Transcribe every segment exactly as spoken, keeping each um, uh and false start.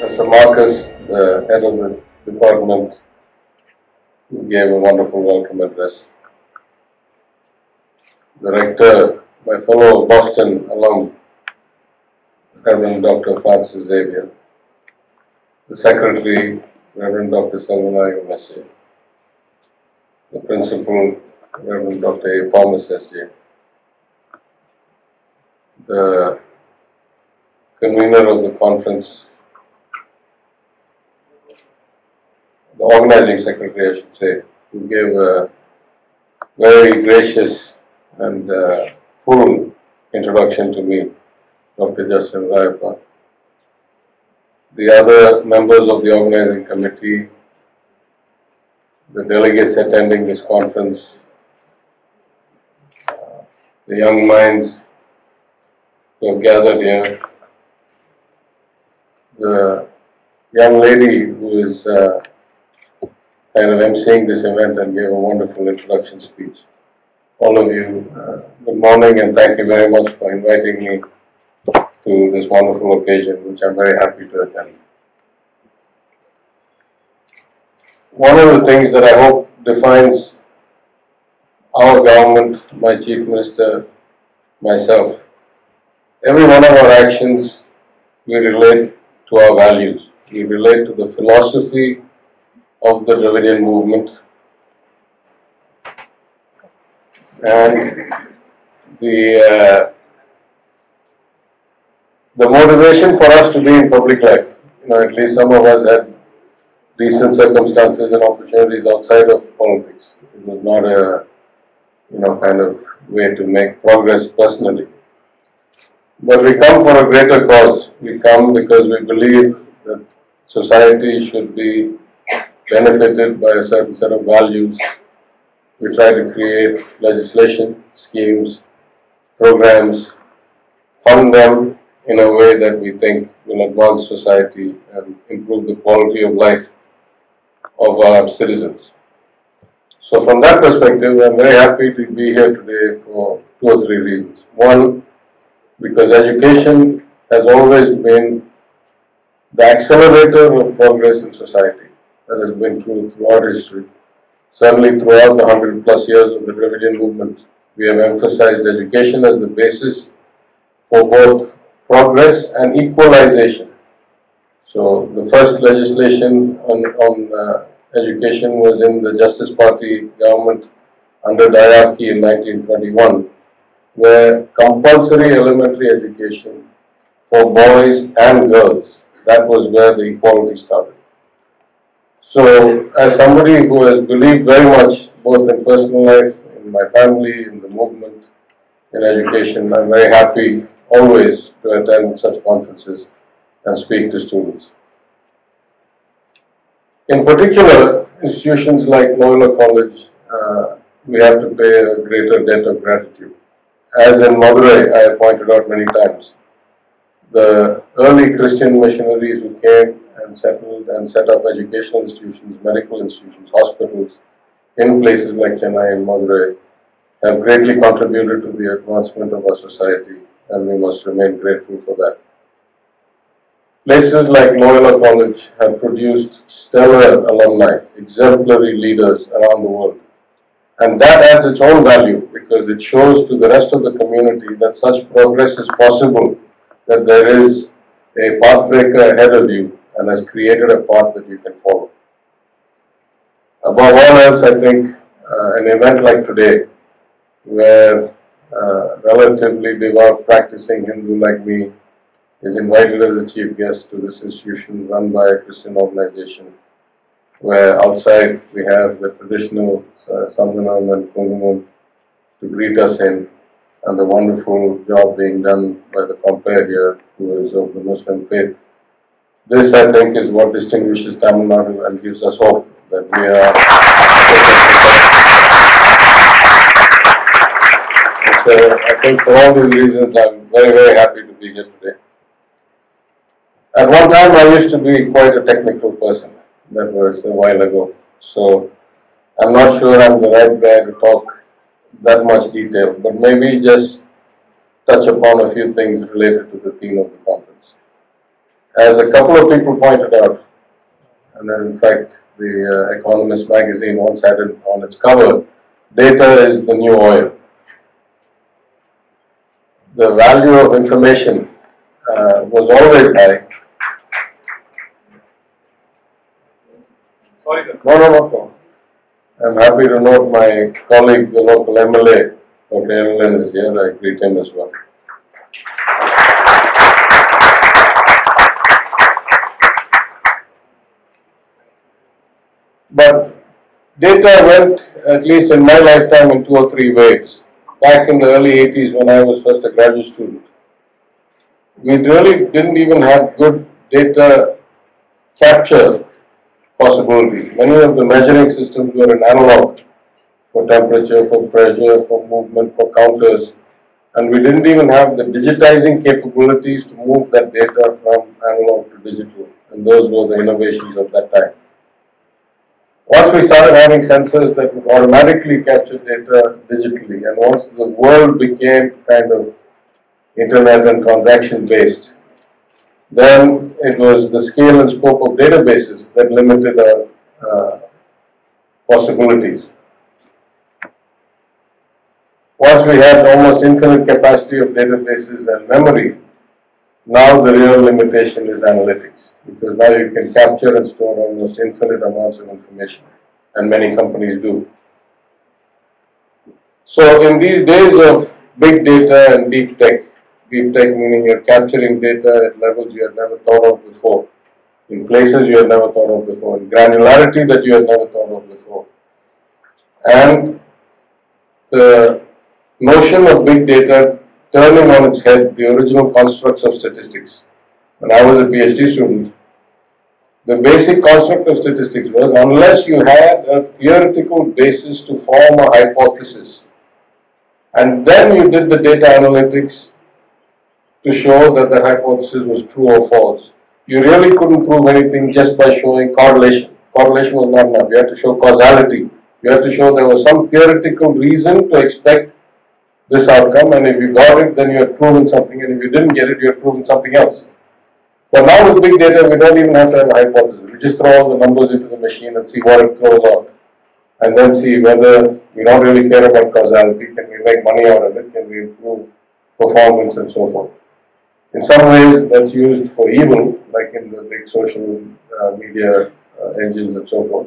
Mister Marcus, the head of the department, gave a wonderful welcome address. The rector, my fellow Boston alum, Reverend Doctor Francis Xavier, the secretary, Reverend Doctor Salmanayam, S A, the principal, Reverend Doctor A. Thomas, S J, the convener of the conference, the organizing secretary, I should say, who gave a very gracious and uh, full introduction to me, Doctor Jashan Rayapar, the other members of the organizing committee, the delegates attending this conference, uh, the young minds who have gathered here, the young lady who is uh, kind of emceeing this event and gave a wonderful introduction speech. All of you, uh, good morning, and thank you very much for inviting me to this wonderful occasion, which I'm very happy to attend. One of the things that I hope defines our government, my Chief Minister, myself, every one of our actions, we relate to our values. We relate to the philosophy of the Dravidian movement and the uh, the motivation for us to be in public life. You know, at least some of us had decent circumstances and opportunities outside of politics. It was not a, you know, kind of way to make progress personally. But we come for a greater cause. We come because we believe that society should be benefited by a certain set of values. We try to create legislation, schemes, programs, fund them in a way that we think will advance society and improve the quality of life of our citizens. So from that perspective, I'm very happy to be here today for two or three reasons. One, because education has always been the accelerator of progress in society. That has been true throughout history. Certainly throughout the hundred plus years of the Dravidian movement, we have emphasized education as the basis for both progress and equalization. So the first legislation on, on uh, education was in the Justice Party government under Diarchy in nineteen twenty-one, where compulsory elementary education for boys and girls, that was where the equality started. So, as somebody who has believed very much, both in personal life, in my family, in the movement, in education, I'm very happy always to attend such conferences and speak to students. In particular, institutions like Loyola College, uh, we have to pay a greater debt of gratitude. As in Madurai, I have pointed out many times, the early Christian missionaries who came and settled and set up educational institutions, medical institutions, hospitals in places like Chennai and Madurai have greatly contributed to the advancement of our society, and we must remain grateful for that. Places like Loyola College have produced stellar alumni, exemplary leaders around the world, and that adds its own value because it shows to the rest of the community that such progress is possible, that there is a pathbreaker ahead of you and has created a path that you can follow. Above all else, I think uh, an event like today, where uh, relatively devout practicing Hindu like me is invited as a chief guest to this institution run by a Christian organization, where outside we have the traditional uh, Samganand and Kungamud to greet us in, and the wonderful job being done by the compere here, who is of the Muslim faith. This, I think, is what distinguishes Tamil Nadu and gives us hope that we are so I think for all these reasons, I'm very, very happy to be here today. At one time, I used to be quite a technical person. That was a while ago. So I'm not sure I'm the right guy to talk that much detail, but maybe just touch upon a few things related to the theme of the conference. As a couple of people pointed out, and in fact the uh, Economist magazine once had it on its cover, data is the new oil. The value of information uh, was always high. Sorry, sir. No, no, no, no. I'm happy to note my colleague, the local M L A, Doctor Ellen is here. I greet him as well. But data went, at least in my lifetime, in two or three waves. Back in the early eighties, when I was first a graduate student, we really didn't even have good data capture possibilities. Many of the measuring systems were in analog, for temperature, for pressure, for movement, for counters, and we didn't even have the digitizing capabilities to move that data from analog to digital, and those were the innovations of that time. Once we started having sensors that would automatically capture data digitally, and once the world became kind of internet and transaction based, then it was the scale and scope of databases that limited our uh, possibilities. Once we had almost infinite capacity of databases and memory, now the real limitation is analytics, because now you can capture and store almost infinite amounts of information, and many companies do. So in these days of big data and deep tech, deep tech meaning you're capturing data at levels you had never thought of before, in places you had never thought of before, in granularity that you had never thought of before. And the notion of big data turning on its head the original constructs of statistics. When I was a PhD student, the basic construct of statistics was, unless you had a theoretical basis to form a hypothesis, and then you did the data analytics to show that the hypothesis was true or false, you really couldn't prove anything just by showing correlation. Correlation was not enough. You had to show causality. You had to show there was some theoretical reason to expect this outcome, and if you got it, then you have proven something, and if you didn't get it, you have proven something else. But now with big data, we don't even have to have a hypothesis. We just throw all the numbers into the machine and see what it throws out, and then see whether we don't really care about causality, can we make money out of it, can we improve performance, and so forth. In some ways, that's used for evil, like in the big social uh, media uh, engines and so forth,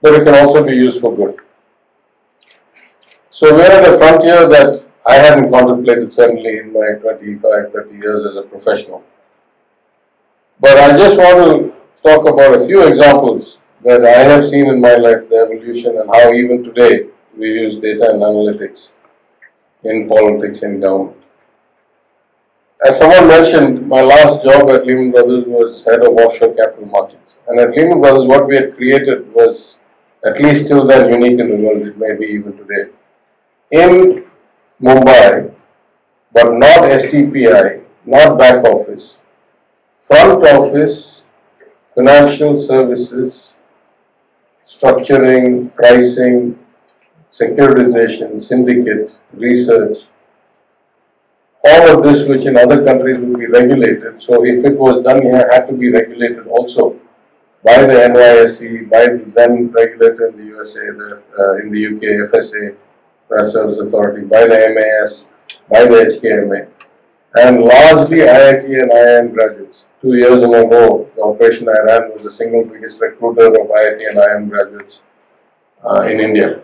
but it can also be used for good. So we're at a frontier that I hadn't contemplated certainly in my twenty-five, thirty years as a professional. But I just want to talk about a few examples that I have seen in my life, the evolution, and how even today we use data and analytics in politics and government. As someone mentioned, my last job at Lehman Brothers was head of offshore capital markets. And at Lehman Brothers, what we had created was, at least till then, unique in the world, it may be even today, in Mumbai, but not S T P I, not back office, front office, financial services, structuring, pricing, securitization, syndicate, research, all of this which in other countries would be regulated. So if it was done here, it had to be regulated also by the N Y S E, by the then regulator in the U S A, the, uh, in the U K, F S A, Financial Service Authority, by the M A S, by the H K M A, and largely I I T and I I M graduates. Two years ago, the operation I ran was the single biggest recruiter of I I T and I I M graduates uh, in India,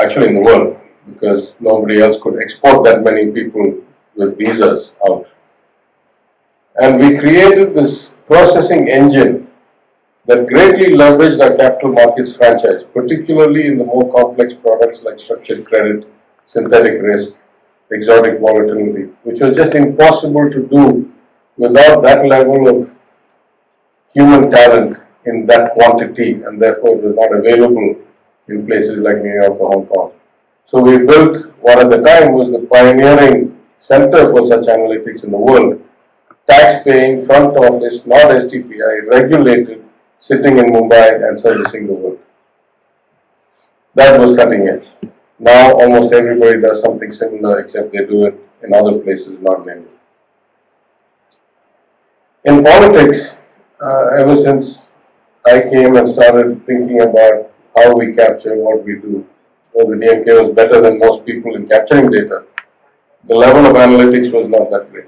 actually in the world, because nobody else could export that many people with visas out. And we created this processing engine that greatly leveraged our capital markets franchise, particularly in the more complex products like structured credit, synthetic risk, exotic volatility, which was just impossible to do without that level of human talent in that quantity, and therefore it was not available in places like New York or Hong Kong. So we built what at the time was the pioneering center for such analytics in the world, tax-paying, front office, not S T P I, regulated, sitting in Mumbai and servicing the world. That was cutting edge. Now almost everybody does something similar, except they do it in other places, not many. In politics, uh, ever since I came and started thinking about how we capture what we do, well, the D M K was better than most people in capturing data, the level of analytics was not that great.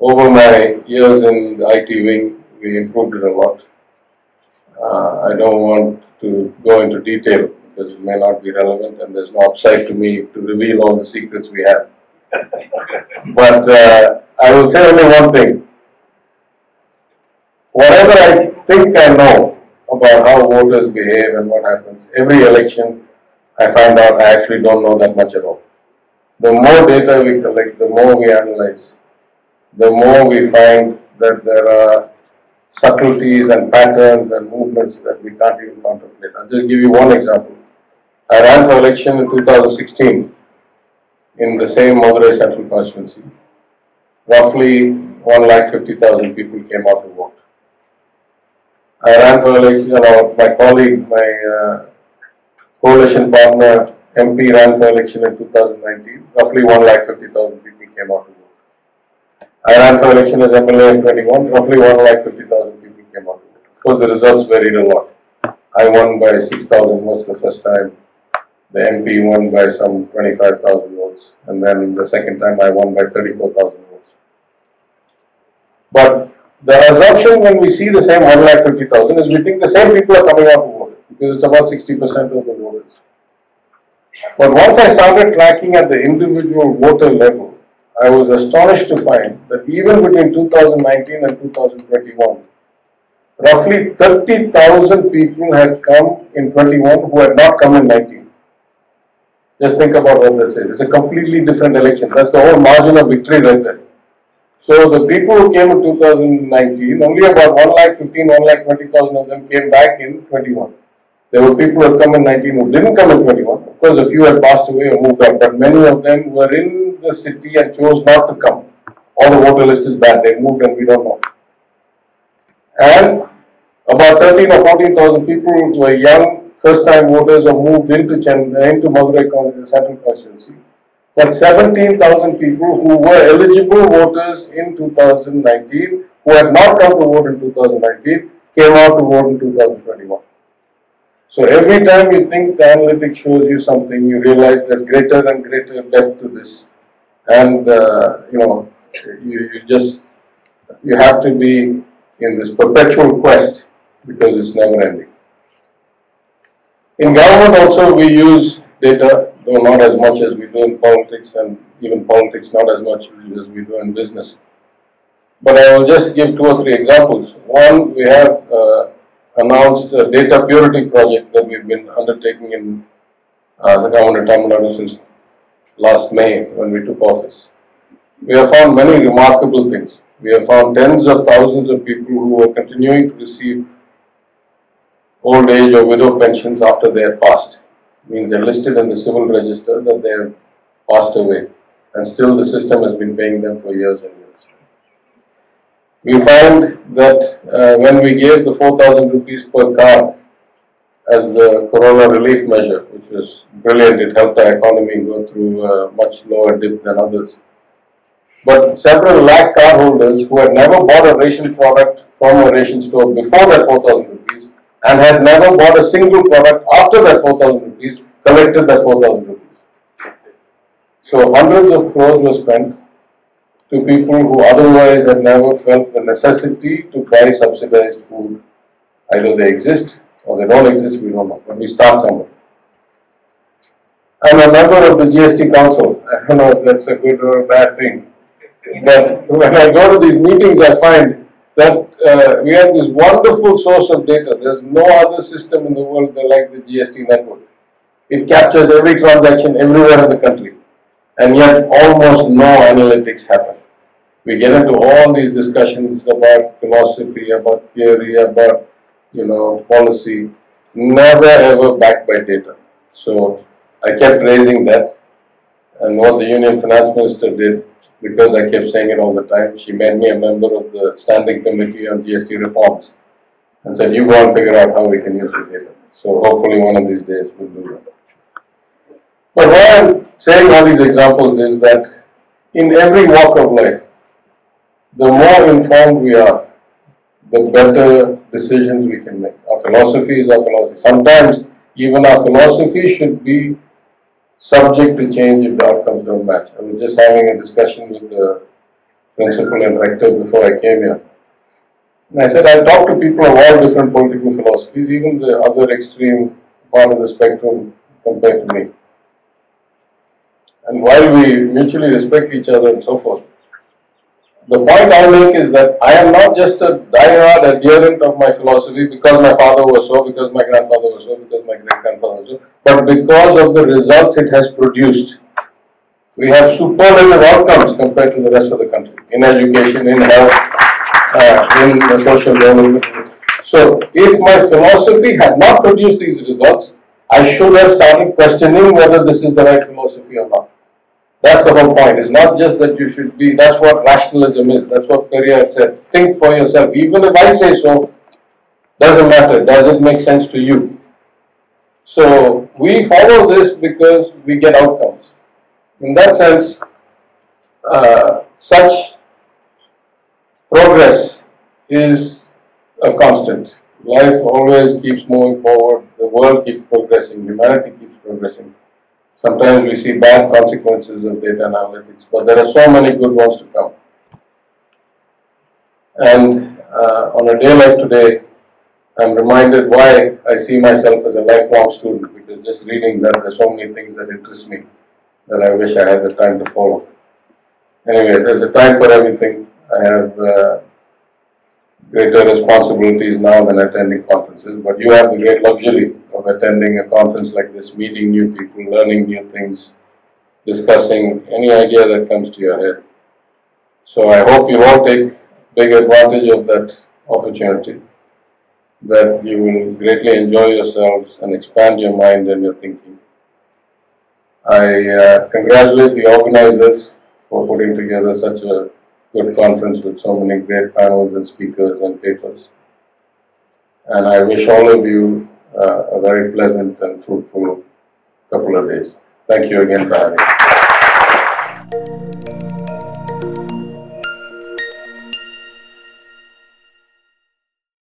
Over my years in the I T wing, we improved it a lot. Uh, I don't want to go into detail because it may not be relevant and there's no upside to me to reveal all the secrets we have. But uh, I will say only one thing. Whatever I think I know about how voters behave and what happens, every election I find out I actually don't know that much at all. The more data we collect, the more we analyze, the more we find that there are subtleties and patterns and movements that we can't even contemplate. I'll just give you one example. I ran for election in two thousand sixteen in the same Madurai Central constituency. Roughly one lakh fifty thousand people came out to vote. I ran for election, or my colleague, my uh, coalition partner, M P ran for election in two thousand nineteen. Roughly one lakh fifty thousand people came out to vote. I ran for election as M L A in twenty-one, roughly one lakh fifty thousand people came out. Of course, the results varied a lot. I won by six thousand votes the first time, the M P won by some twenty-five thousand votes, and then the second time I won by thirty-four thousand votes. But the assumption when we see the same one lakh fifty thousand is we think the same people are coming out to vote, because it's about sixty percent of the voters. But once I started tracking at the individual voter level, I was astonished to find that even between two thousand nineteen and two thousand twenty-one, roughly thirty thousand people had come in twenty-one who had not come in nineteen. Just think about what that says. It's a completely different election. That's the whole margin of victory right there. So the people who came in two thousand nineteen, only about one lakh fifteen thousand, one lakh twenty thousand of them came back in twenty-one. There were people who had come in nineteen who didn't come in twenty-one. Of course, a few had passed away or moved out, but many of them were in the city and chose not to come. All the voter list is bad. They moved and we don't know. And about thirteen or fourteen thousand people were young, first-time voters who moved into Chennai, into Madurai Central constituency. But seventeen thousand people who were eligible voters in two thousand nineteen, who had not come to vote in two thousand nineteen, came out to vote in two thousand twenty-one. So every time you think the analytics shows you something, you realize there's greater and greater depth to this, and uh, you know, you, you just you have to be in this perpetual quest because it's never ending. In government also we use data, though not as much as we do in politics, and even politics not as much as we do in business. But I will just give two or three examples. One, we have uh, announced a data purity project that we've been undertaking in uh, the government of Tamil Nadu since last May when we took office. We have found many remarkable things. We have found tens of thousands of people who were continuing to receive old age or widow pensions after they had passed. It means they're listed in the civil register that they have passed away, and still the system has been paying them for years and years. We find that uh, when we gave the four thousand rupees per car as the corona relief measure, which was brilliant, it helped our economy go through a much lower dip than others. But several lakh car holders who had never bought a ration product from a ration store before that four thousand rupees and had never bought a single product after that four thousand rupees collected that four thousand rupees. So hundreds of crores were spent to people who otherwise had never felt the necessity to buy subsidized food. Either they exist or they don't exist, we don't know, but we start somewhere. I'm a member of the G S T Council. I don't know if that's a good or a bad thing. But when I go to these meetings, I find that uh, we have this wonderful source of data. There's no other system in the world like the G S T network. It captures every transaction everywhere in the country, and yet almost no analytics happen. We get into all these discussions about philosophy, about theory, about, you know, policy, never ever backed by data. So I kept raising that, and what the Union Finance Minister did, because I kept saying it all the time, she made me a member of the Standing Committee on G S T Reforms and said, you go and figure out how we can use the data. So hopefully one of these days we'll do that. But why I'm saying all these examples is that in every walk of life, the more informed we are, the better decisions we can make. Our philosophy is our philosophy. Sometimes even our philosophy should be subject to change if the outcomes don't match. I was just having a discussion with the principal and rector before I came here. And I said, I talk to people of all different political philosophies, even the other extreme part of the spectrum compared to me. And while we mutually respect each other and so forth, the point I make is that I am not just a diehard adherent of my philosophy because my father was so, because my grandfather was so, because my great-grandfather was so, but because of the results it has produced. We have superlative outcomes compared to the rest of the country, in education, in health, uh, in the social development. So, if my philosophy had not produced these results, I should have started questioning whether this is the right philosophy or not. That's the whole point. It's not just that you should be, that's what rationalism is, that's what Perrier said. Think for yourself. Even if I say so, doesn't matter. Does it make sense to you? So, we follow this because we get outcomes. In that sense, uh, such progress is a constant. Life always keeps moving forward, the world keeps progressing, humanity keeps progressing. Sometimes we see bad consequences of data analytics, but there are so many good ones to come. And uh, on a day like today, I'm reminded why I see myself as a lifelong student, because just reading that, there's so many things that interest me that I wish I had the time to follow. Anyway, there's a time for everything. I have uh, greater responsibilities now than attending conferences, but you have the great luxury of attending a conference like this, meeting new people, learning new things, discussing any idea that comes to your head. So I hope you all take big advantage of that opportunity, that you will greatly enjoy yourselves and expand your mind and your thinking. I uh, congratulate the organizers for putting together such a good conference with so many great panels and speakers and papers. And I wish all of you uh, a very pleasant and fruitful couple of days. Thank you again for having me.